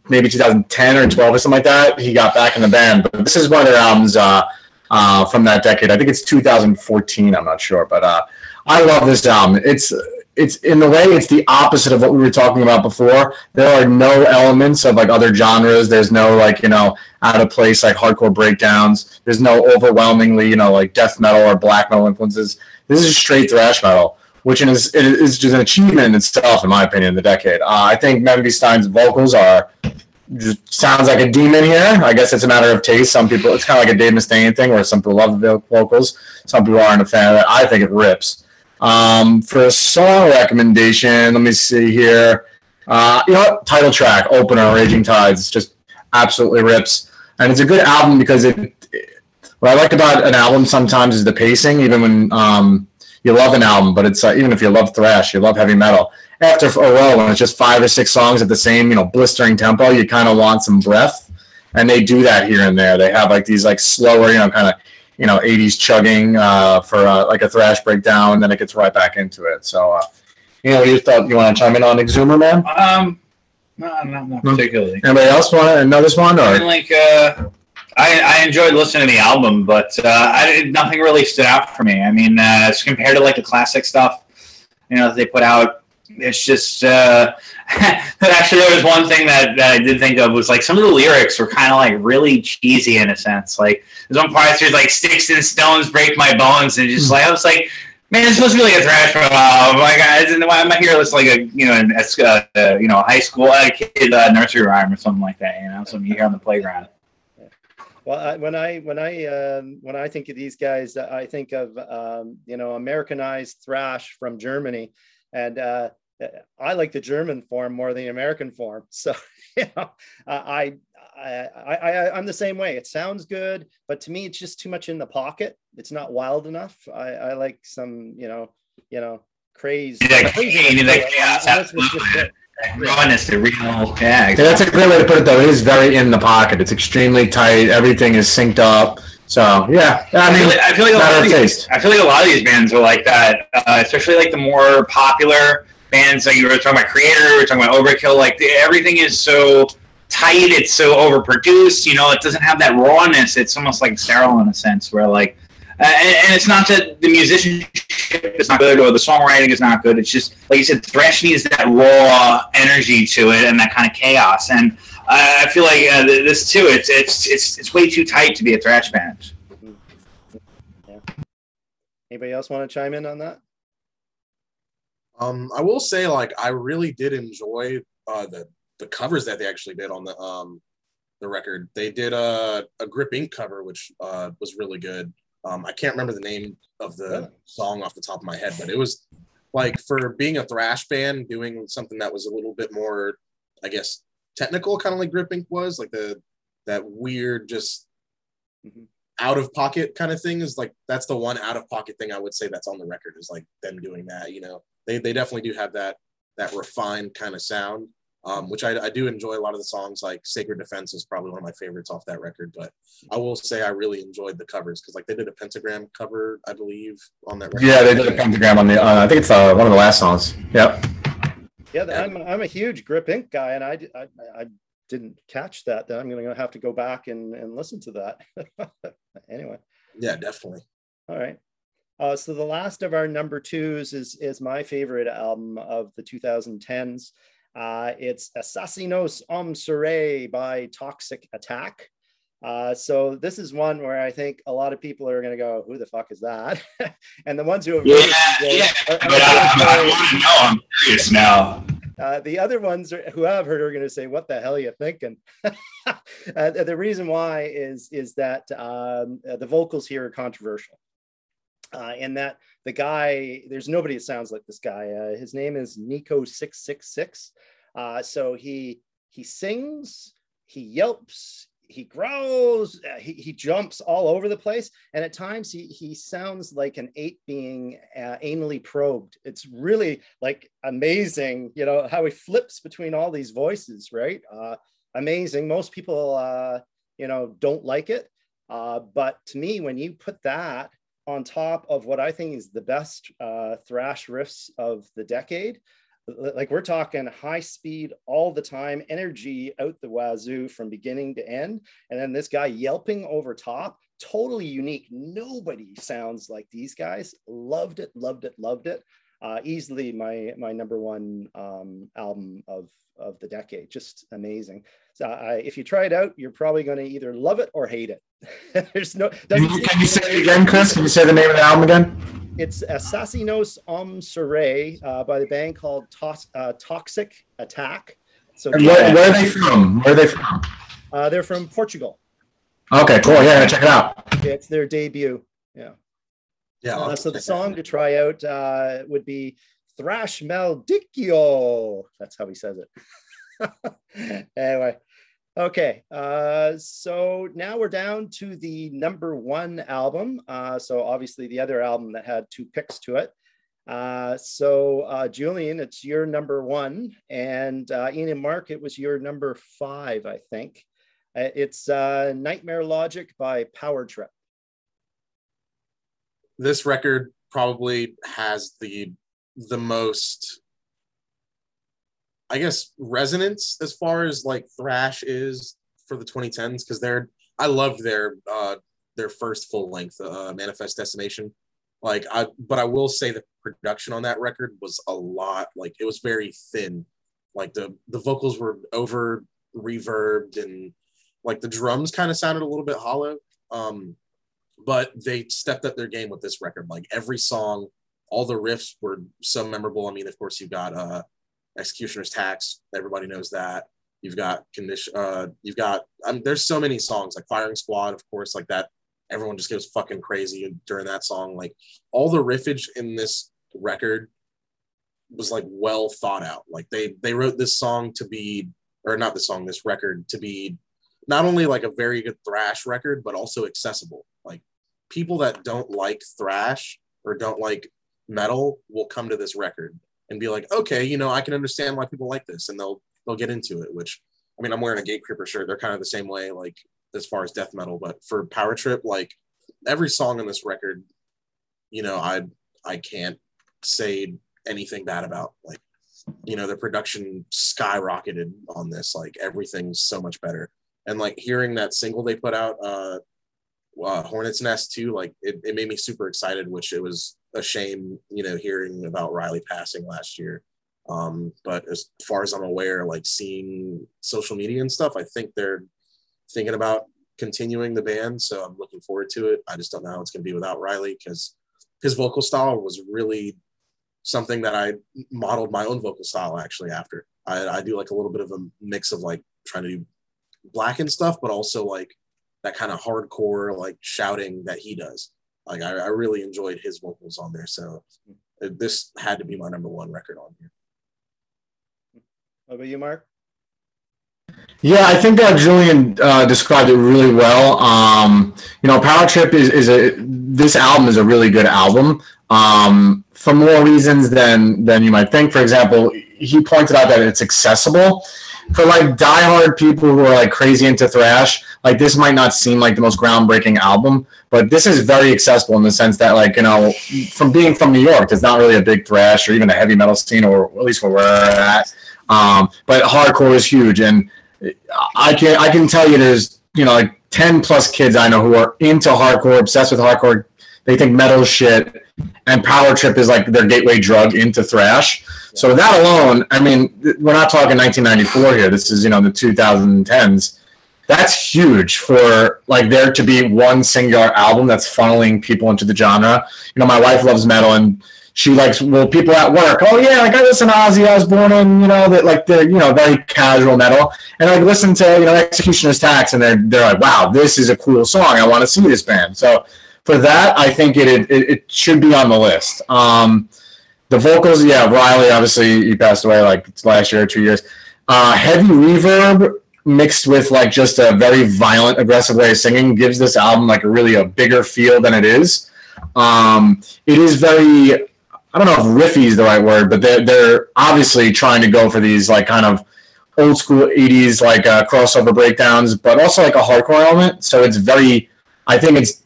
maybe two thousand ten or twelve or something like that, he got back in the band. But this is one of their albums uh, uh, from that decade. I think it's two thousand fourteen, I'm not sure. But uh, I love this album. It's... It's in a way, it's the opposite of what we were talking about before. There are no elements of like other genres. There's no like, you know, out of place like hardcore breakdowns. There's no overwhelmingly, you know, like death metal or black metal influences. This is straight thrash metal, which is it is just an achievement in itself, in my opinion, in the decade. Uh, I think Memphis Stein's vocals are just sounds like a demon here. I guess it's a matter of taste. Some people, it's kind of like a Dave Mustaine thing, where some people love the vocals, some people aren't a fan of that. I think it rips. Um, for a song recommendation, let me see here. Uh, you know what? Title track, opener, Raging Tides, just absolutely rips. And it's a good album because it, it what I like about an album sometimes is the pacing, even when, um, you love an album, but it's uh, even if you love thrash, you love heavy metal, after a row when it's just five or six songs at the same, you know, blistering tempo, you kind of want some breath, and they do that here and there. They have like these like slower, you know, kind of, you know, eighties chugging uh, for uh, like a thrash breakdown, and then it gets right back into it. So, uh, you know, what do you thought? You want to chime in on Exumer, man? Um, no, not, not particularly. Anybody else want to know this one? Or I mean, like, uh, I I enjoyed listening to the album, but uh, I nothing really stood out for me. I mean, uh, as compared to like the classic stuff, you know, that they put out. It's just uh, actually there was one thing that, that I did think of was like some of the lyrics were kind of like really cheesy in a sense. Like there's one part there's like sticks and stones break my bones, and just like I was like, man, it's supposed to be like a thrash metal album. Like I didn't, I'm not here listening like a you know an, uh, you know high school uh, kid uh, nursery rhyme or something like that. You know, something you hear on the playground. Well, I, when I when I um, when I think of these guys, I think of um, you know Americanized thrash from Germany, and. Uh, I like the German form more than the American form. So, you know, I, I, I, I, I'm the same way. It sounds good, but to me, it's just too much in the pocket. It's not wild enough. I, I like some, you know, you know, crazy. Like, crazy like, yeah, rawness, the real tag. Yeah, that's a great way to put it, though. It is very in the pocket. It's extremely tight. Everything is synced up. So yeah, I mean, I feel like, I feel like a lot of these, I feel like a lot of these bands are like that, uh, especially like the more popular. Bands like you were talking about Kreator, we were talking about Overkill, like the, everything is so tight, it's so overproduced, you know, it doesn't have that rawness, it's almost like sterile in a sense where like, uh, and, and it's not that the musicianship is not good or the songwriting is not good, it's just, like you said, thrash needs that raw energy to it and that kind of chaos, and uh, I feel like uh, this too, it's, it's, it's, it's way too tight to be a thrash band. Yeah. Anybody else want to chime in on that? Um, I will say, like, I really did enjoy uh, the the covers that they actually did on the um, the record. They did a, a Grip Incorporated cover, which uh, was really good. Um, I can't remember the name of the song off the top of my head, but it was, like, for being a thrash band, doing something that was a little bit more, I guess, technical, kind of like Grip Incorporated was, like the that weird, just out-of-pocket kind of thing is, like, that's the one out-of-pocket thing I would say that's on the record is, like, them doing that, you know? They, they definitely do have that that refined kind of sound, um, which I, I do enjoy. A lot of the songs, like Sacred Defense is probably one of my favorites off that record, but I will say I really enjoyed the covers because like they did a Pentagram cover, I believe, on that record. Yeah, they did a Pentagram on the, uh, I think it's uh, one of the last songs. Yep. Yeah, I'm, I'm a huge Grip Incorporated guy, and I, I, I didn't catch that. Then I'm going to have to go back and, and listen to that. Anyway. Yeah, definitely. All right. Uh, so the last of our number twos is, is my favorite album of the two thousand tens. Uh, it's Assassinos Omsere by Toxic Attack. Uh, so this is one where I think a lot of people are going to go, who the fuck is that? And the ones who have... Yeah, really, yeah. Are, are, but I, I, I want to know. I'm curious now. Uh, the other ones are, who I've heard are going to say, what the hell are you thinking? uh, the reason why is, is that um, the vocals here are controversial. Uh, and that the guy, there's nobody that sounds like this guy. Uh, his name is Nico six six six. Uh, so he he sings, he yelps, he growls, uh, he, he jumps all over the place. And at times he, he sounds like an ape being uh, anally probed. It's really like amazing, you know, how he flips between all these voices, right? Uh, amazing. Most people, uh, you know, don't like it. Uh, but to me, when you put that on top of what I think is the best uh, thrash riffs of the decade. Like we're talking high speed all the time, energy out the wazoo from beginning to end. And then this guy yelping over top, totally unique. Nobody sounds like these guys. Loved it, loved it, loved it. Uh, easily my my number one um, album of, of the decade. Just amazing. So I, if you try it out, you're probably going to either love it or hate it. There's no. Can you, can you say it again, Chris? Can you say the name of the album again? It's Assassinos Omsere uh, by the band called Tos uh, Toxic Attack. So and where, where are they from? Where are they from? Uh, they're from Portugal. Okay, cool. Yeah, check it out. It's their debut. Yeah. Yeah. Uh, so the song to try out uh, would be Thrash Maldicchio. That's how he says it. Anyway, Okay, uh, so now we're down to the number one album. Uh, so obviously the other album that had two picks to it. Uh, so uh, Julian, it's your number one, and uh, Ian and Mark, it was your number five, I think. It's uh, Nightmare Logic by Power Trip. This record probably has the the most, I guess, resonance as far as like thrash is for the twenty tens, because they're, I loved their uh, their first full length uh, Manifest Destination. Like I, but I will say the production on that record was a lot, like it was very thin. Like the the vocals were over reverbed and like the drums kind of sounded a little bit hollow. Um, but they stepped up their game with this record. Like every song, all the riffs were so memorable. I mean, of course you've got uh, Executioner's Tax. Everybody knows that. You've got condition. Uh, you've got. I mean, there's so many songs like Firing Squad, of course, like that. Everyone just goes fucking crazy during that song. Like all the riffage in this record was like well thought out. Like they they wrote this song to be, or not the song, this record to be not only like a very good thrash record, but also accessible. Like people that don't like thrash or don't like metal will come to this record and be like, okay, you know, I can understand why people like this, and they'll they'll get into it. Which, I mean, I'm wearing a Gatekeeper shirt. They're kind of the same way, like as far as death metal. But for Power Trip, like every song on this record, you know, I I can't say anything bad about. Like, you know, the production skyrocketed on this. Like everything's so much better. And like hearing that single they put out, uh, uh, Hornet's Nest too. Like it, it made me super excited, which it was a shame, you know, hearing about Riley passing last year. Um, but as far as I'm aware, like seeing social media and stuff, I think they're thinking about continuing the band. So I'm looking forward to it. I just don't know how it's going to be without Riley, because his vocal style was really something that I modeled my own vocal style actually after. I, I do like a little bit of a mix of like trying to do black and stuff, but also like that kind of hardcore, like shouting that he does. Like I, I really enjoyed his vocals on there. So this had to be my number one record on here. What about you, Mark? Yeah, I think that Julian uh, described it really well. Um, you know, Power Trip is, is a, this album is a really good album um, for more reasons than, than you might think. For example, he pointed out that it's accessible. For like diehard people who are like crazy into thrash, like this might not seem like the most groundbreaking album, but this is very accessible in the sense that, like, you know, from being from New York, there's not really a big thrash or even a heavy metal scene, or at least where we're at. Um, but hardcore is huge, and I can I can tell you there's, you know, like ten plus kids I know who are into hardcore, obsessed with hardcore. They think metal shit, and Power Trip is like their gateway drug into thrash. So that alone, I mean, we're not talking nineteen ninety-four here. This is, you know, the two thousand tens. That's huge for like there to be one singular album that's funneling people into the genre. You know, my wife loves metal, and she likes, well, people at work, oh yeah, like I listen to Ozzy Osbourne, and you know that, like they're, you know, very casual metal, and I like, listen to, you know, Executioner's Tax, and they're they're like, wow, this is a cool song. I want to see this band. So for that, I think it it, it should be on the list. Um, the vocals, yeah, Riley, obviously, he passed away like last year or two years. Uh, heavy reverb mixed with like just a very violent, aggressive way of singing gives this album like a really a bigger feel than it is. Um, it is very, I don't know if riffy is the right word, but they're, they're obviously trying to go for these like kind of old school eighties like uh, crossover breakdowns, but also like a hardcore element. So it's very, I think it's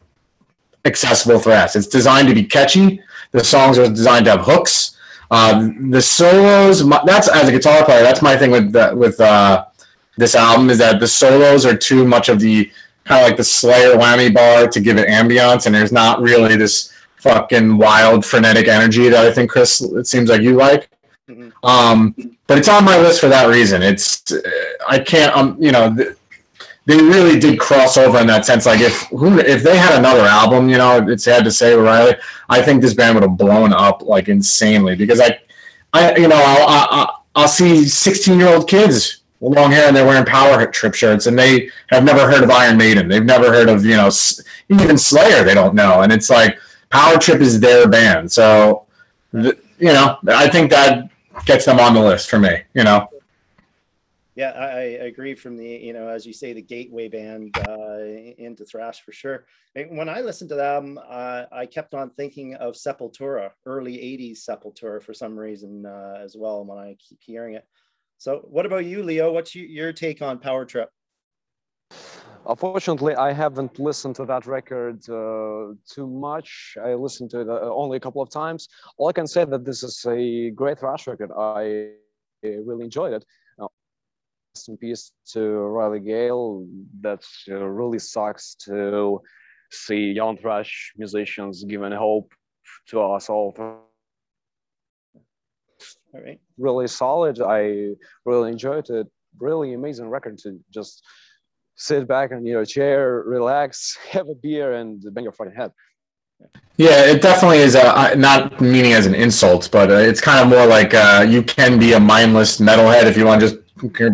accessible thrash. It's designed to be catchy. The songs are designed to have hooks. Uh, the solos, my, that's as a guitar player, that's my thing with the, with uh, this album, is that the solos are too much of the kind of like the Slayer whammy bar to give it ambience, and there's not really this fucking wild frenetic energy that I think, Chris, it seems like you like. Mm-hmm. Um, but it's on my list for that reason. It's uh, I can't, um, you know, th they really did cross over in that sense. Like if who, if they had another album, you know, it's sad to say, Riley, I think this band would have blown up like insanely, because I, I you know, I'll, I'll, I'll see sixteen year old kids with long hair and they're wearing Power Trip shirts, and they have never heard of Iron Maiden. They've never heard of, you know, even Slayer. They don't know, and it's like Power Trip is their band. So, you know, I think that gets them on the list for me, you know. Yeah, I, I agree. From the, you know, as you say, the gateway band uh, into thrash for sure. When I listened to them, uh, I kept on thinking of Sepultura, early eighties Sepultura for some reason uh, as well when I keep hearing it. So what about you, Leo? What's you, your take on Power Trip? Unfortunately, I haven't listened to that record uh, too much. I listened to it only a couple of times. All I can say that this is a great thrash record. I really enjoyed it. Rest in peace to Riley Gale. That uh, really sucks to see young thrash musicians giving hope to us all. All right. Really solid. I really enjoyed it. Really amazing record to just sit back in your chair, relax, have a beer, and bang your fucking head. Yeah, it definitely is a, not meaning as an insult, but it's kind of more like uh, you can be a mindless metalhead if you want to just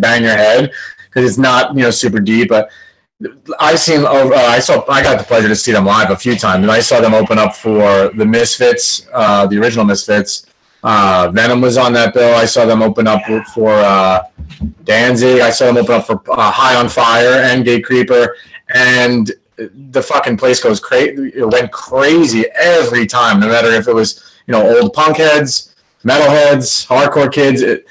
bang your head, because it's not, you know, super deep. But I've seen, uh, I saw, I got the pleasure to see them live a few times, and I saw them open up for the Misfits, uh, the original Misfits. Uh, Venom was on that bill. I saw them open up for uh, Danzig. I saw them open up for uh, High on Fire and Gatekeeper, and the fucking place goes crazy. It went crazy every time, no matter if it was, you know, old punk heads, metalheads, hardcore kids. It,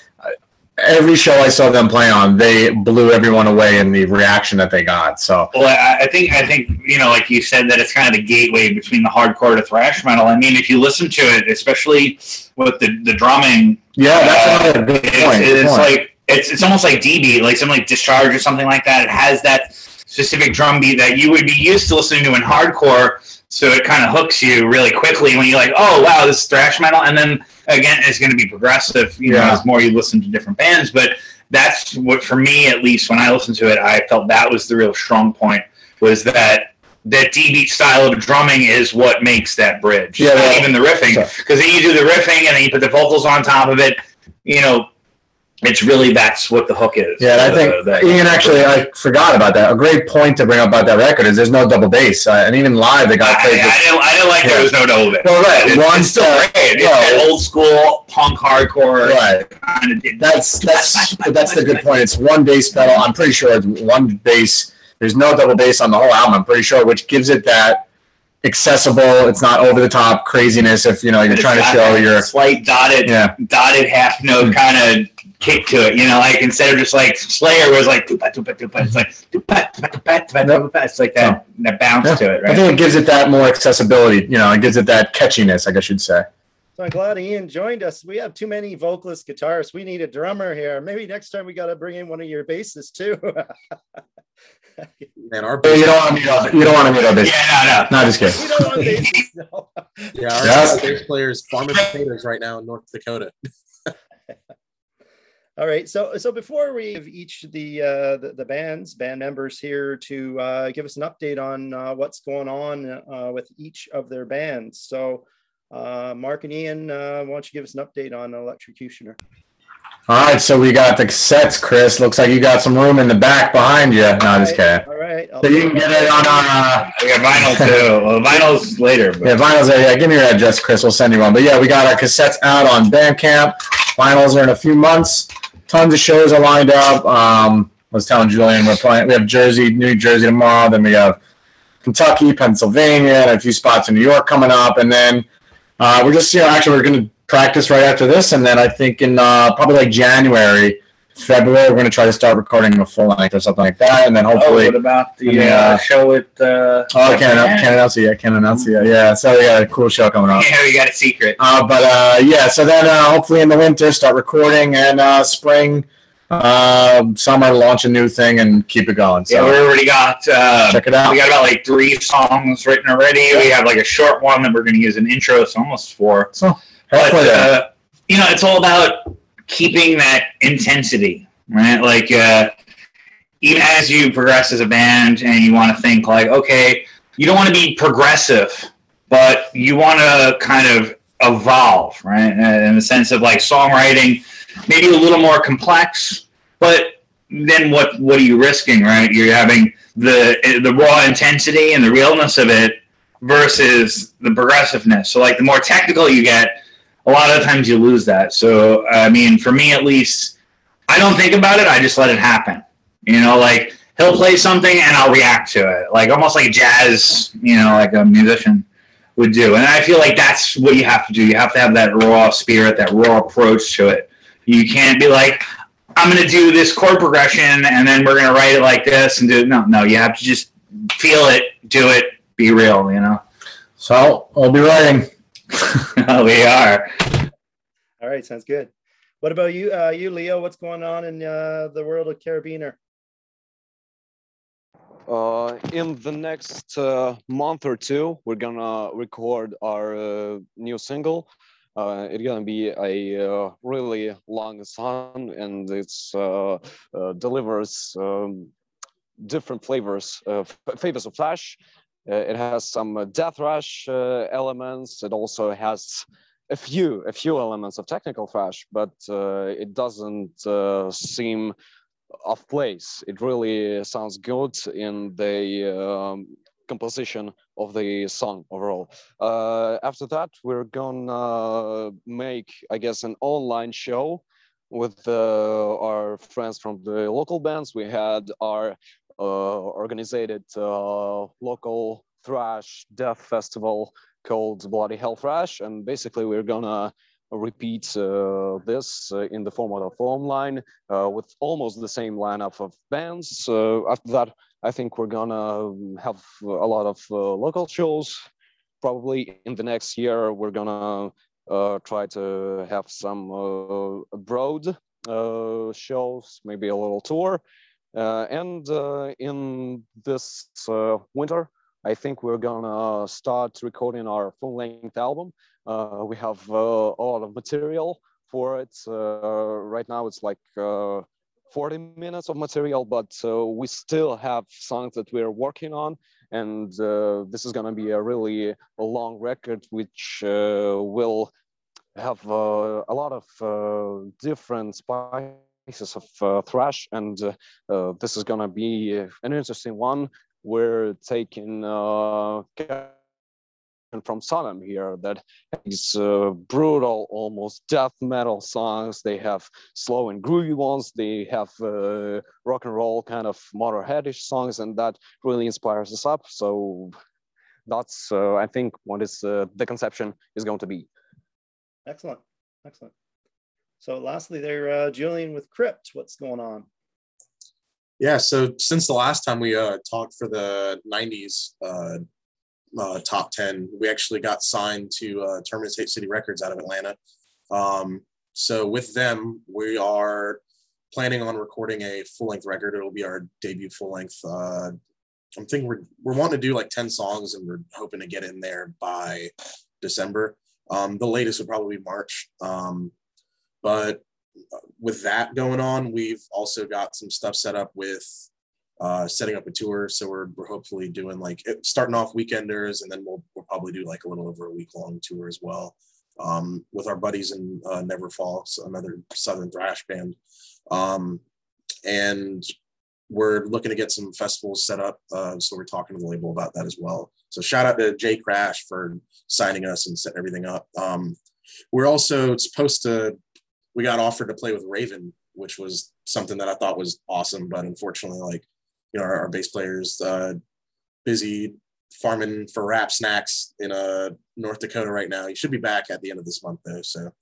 Every show I saw them play on, they blew everyone away in the reaction that they got. So, well, I think I think you know, like you said, that it's kind of the gateway between the hardcore to thrash metal. I mean, if you listen to it, especially with the the drumming, yeah, that's uh, a good point. It's, it's like it's it's almost like D B, like something like Discharge or something like that. It has that specific drum beat that you would be used to listening to in hardcore. So it kind of hooks you really quickly when you're like, oh, wow, this is thrash metal. And then, again, it's going to be progressive, you yeah. know, as more you listen to different bands. But that's what, for me, at least, when I listened to it, I felt that was the real strong point, was that that D-beat style of drumming is what makes that bridge. Yeah, yeah. Even the riffing. Because then you do the riffing and then you put the vocals on top of it, you know. It's really, that's what the hook is. Yeah, and I think, uh, Ian, actually, I forgot about that. A great point to bring up about that record is there's no double bass. Uh, and even live, they got I, played I, I, didn't, I didn't like yeah. there was no double bass. No, right. It, One, it's still uh, great. It's yeah. old school, punk, hardcore. Right. Kind of, that's that's, that's the good point. It's one bass pedal. I'm pretty sure it's one bass. There's no double bass on the whole album, I'm pretty sure, which gives it that accessible, it's not over the top craziness if, you know, you're it's trying to show your slight dotted yeah. dotted half note kind of kick to it, you know, like instead of just like Slayer was like tupa tupa tupa, it's like tupa tupa tupa tupa tupa, it's like that that bounce yeah. to it, right? I think it gives it that more accessibility, you know, it gives it that catchiness, I guess you'd say. So I'm glad Ian joined us. We have too many vocalist guitarists. We need a drummer here. Maybe next time we gotta bring in one of your bassists too. Man, our you don't want to meet up. You don't want to meet up. Yeah, no, no, no, just kidding. You don't want bases, no. Yeah, our yes. bass players farming potatoes right now in North Dakota. All right, so so before we give each the uh, the, the bands band members here to uh, give us an update on uh, what's going on uh, with each of their bands. So, uh, Mark and Ian, uh, why don't you give us an update on Electrocutioner? All right, so we got the cassettes, Chris. Looks like you got some room in the back behind you. No, I'm just kidding. All right. I'll so you can get it on... Uh, we got vinyl, too. Well, vinyl's later. But. Yeah, vinyl's later. Yeah, give me your address, Chris. We'll send you one. But, yeah, we got our cassettes out on Bandcamp. Vinyls are in a few months. Tons of shows are lined up. Um, I was telling Julian we're playing. We have Jersey, New Jersey tomorrow. Then we have Kentucky, Pennsylvania, and a few spots in New York coming up. And then uh, we're just, you know, actually we're going to practice right after this, and then I think in uh, probably like January, February, we're going to try to start recording a full length or something like that, and then hopefully... Oh, what about the yeah. uh, show with... Uh, oh, I can't, can't announce it yet, can't announce it yet, yeah, so we got a cool show coming up. Yeah, we got a secret. Uh, but uh, yeah, so then uh, hopefully in the winter, start recording, and uh, spring, uh, summer, launch a new thing, and keep it going. So, yeah, we already got... Uh, check it out. We got about like three songs written already. Yeah. We have like a short one that we're going to use an intro, so almost four. So, But, uh, you know, it's all about keeping that intensity, right? Like, uh, even as you progress as a band and you want to think like, okay, you don't want to be progressive, but you want to kind of evolve, right? In the sense of like songwriting, maybe a little more complex, but then what, what are you risking, right? You're having the, the raw intensity and the realness of it versus the progressiveness. So like the more technical you get, a lot of times you lose that. So, I mean, for me at least, I don't think about it. I just let it happen. You know, like he'll play something and I'll react to it. Like almost like jazz, you know, like a musician would do. And I feel like that's what you have to do. You have to have that raw spirit, that raw approach to it. You can't be like, I'm going to do this chord progression and then we're going to write it like this and do it. No, no, you have to just feel it, do it, be real, you know? So I'll, I'll be writing. We are. All right. Sounds good. What about you, uh, you Leo? What's going on in uh, the world of Carabiner? Uh, in the next uh, month or two, we're gonna record our uh, new single. Uh, it's gonna be a uh, really long song, and it's uh, uh, delivers um, different flavors, uh, flavors of thrash. Uh, it has some uh, death thrash uh, elements. It also has a few, a few elements of technical thrash, but uh, it doesn't uh, seem off place. It really sounds good in the um, composition of the song overall. Uh, after that, we're gonna make, I guess, an online show with uh, our friends from the local bands. We had our uh, organized uh, local thrash death festival called Bloody Hell Thrash, and basically we're gonna repeat uh, this uh, in the format of online uh, with almost the same lineup of bands. So after that, I think we're gonna have a lot of uh, local shows. Probably in the next year, we're gonna uh, try to have some uh, abroad uh, shows, maybe a little tour. Uh, and uh, in this uh, winter, I think we're gonna start recording our full-length album. Uh, we have uh, a lot of material for it. Uh, right now it's like uh, forty minutes of material, but uh, we still have songs that we're working on. And uh, this is gonna be a really a long record, which uh, will have uh, a lot of uh, different spices of uh, thrash. And uh, uh, this is gonna be an interesting one. We're taking uh, from Sodom here, that is uh, brutal, almost death metal songs. They have slow and groovy ones. They have uh, rock and roll kind of Motorheadish songs, and that really inspires us up. So that's, uh, I think, what is uh, the conception is going to be. Excellent, excellent. So lastly there, uh, Julian with Crypt, what's going on? Yeah, so since the last time we uh, talked for the nineties uh, uh, top ten, we actually got signed to uh, Terminal City Records out of Atlanta. Um, so with them, we are planning on recording a full-length record. It'll be our debut full-length. Uh, I'm thinking we're, we're wanting to do like ten songs, and we're hoping to get in there by December. Um, the latest would probably be March, um, but with that going on, we've also got some stuff set up with uh, setting up a tour. So we're, we're hopefully doing like starting off weekenders, and then we'll, we'll probably do like a little over a week long tour as well um, with our buddies in uh, Neverfall, so another Southern thrash band. Um, and we're looking to get some festivals set up. Uh, so we're talking to the label about that as well. So shout out to Jay Crash for signing us and setting everything up. Um, we're also supposed to, we got offered to play with Raven, which was something that I thought was awesome. But unfortunately, like, you know, our, our bass player's uh, busy farming for rap snacks in uh, North Dakota right now. He should be back at the end of this month, though. So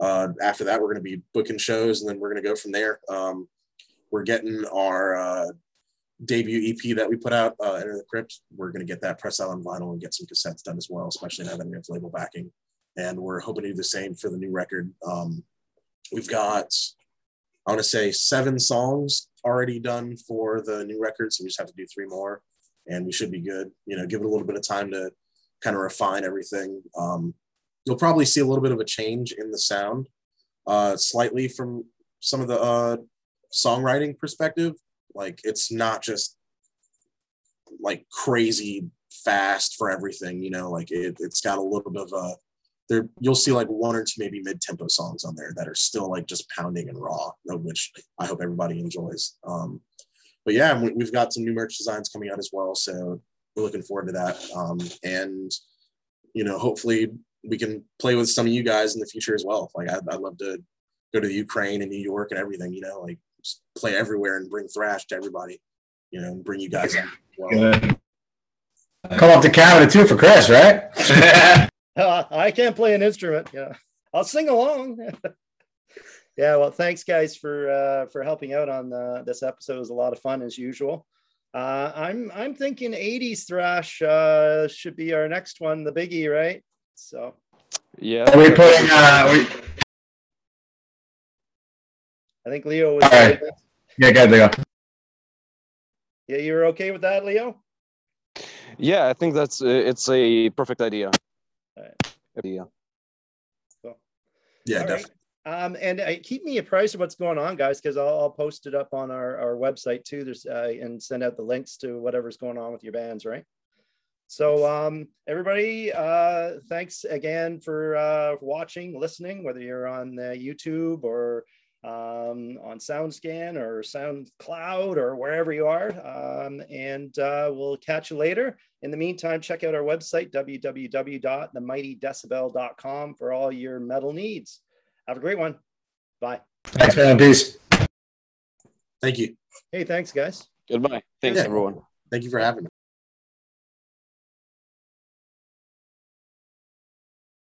uh, after that, we're going to be booking shows, and then we're going to go from there. Um, we're getting our uh, debut E P that we put out, uh, Enter the Crypt. We're going to get that pressed out on vinyl and get some cassettes done as well, especially now that we have label backing. And we're hoping to do the same for the new record. Um, We've got, I want to say, seven songs already done for the new record. So we just have to do three more, and we should be good. You know, give it a little bit of time to kind of refine everything. Um, you'll probably see a little bit of a change in the sound, uh, slightly from some of the uh, songwriting perspective. Like, it's not just like crazy fast for everything, you know, like it, it's got a little bit of a, there, you'll see like one or two maybe mid-tempo songs on there that are still like just pounding and raw, which I hope everybody enjoys. Um, but yeah, we've got some new merch designs coming out as well, so we're looking forward to that. Um, and you know, hopefully we can play with some of you guys in the future as well. Like I'd, I'd love to go to the Ukraine and New York and everything, you know, like just play everywhere and bring thrash to everybody, you know, and bring you guys. Yeah. Well. Call up the Canada too for Chris, right? uh, I can't play an instrument. Yeah, I'll sing along. Yeah, well, thanks guys for uh, for helping out on the, this episode. It was a lot of fun as usual. Uh, I'm I'm thinking eighties thrash uh, should be our next one, the biggie, right? So yeah, are we putting. Uh, we... I think Leo was. All right. Yeah, guys, Leo. Yeah, you were okay with that, Leo? Yeah, I think that's uh, it's a perfect idea. All right. Idea. Cool. Yeah, all definitely. Right. Um, and uh, keep me apprised of what's going on, guys, because I'll, I'll post it up on our, our website too. There's uh, and send out the links to whatever's going on with your bands, right? So um, everybody, uh, thanks again for uh, watching, listening, whether you're on uh, YouTube or um, on SoundScan or SoundCloud or wherever you are. Um, and uh, we'll catch you later. In the meantime, check out our website, w w w dot the mighty decibel dot com for all your metal needs. Have a great one. Bye. Thanks, man. Peace. Thank you. Hey, thanks, guys. Goodbye. Thanks, yeah. Everyone. Thank you for having me.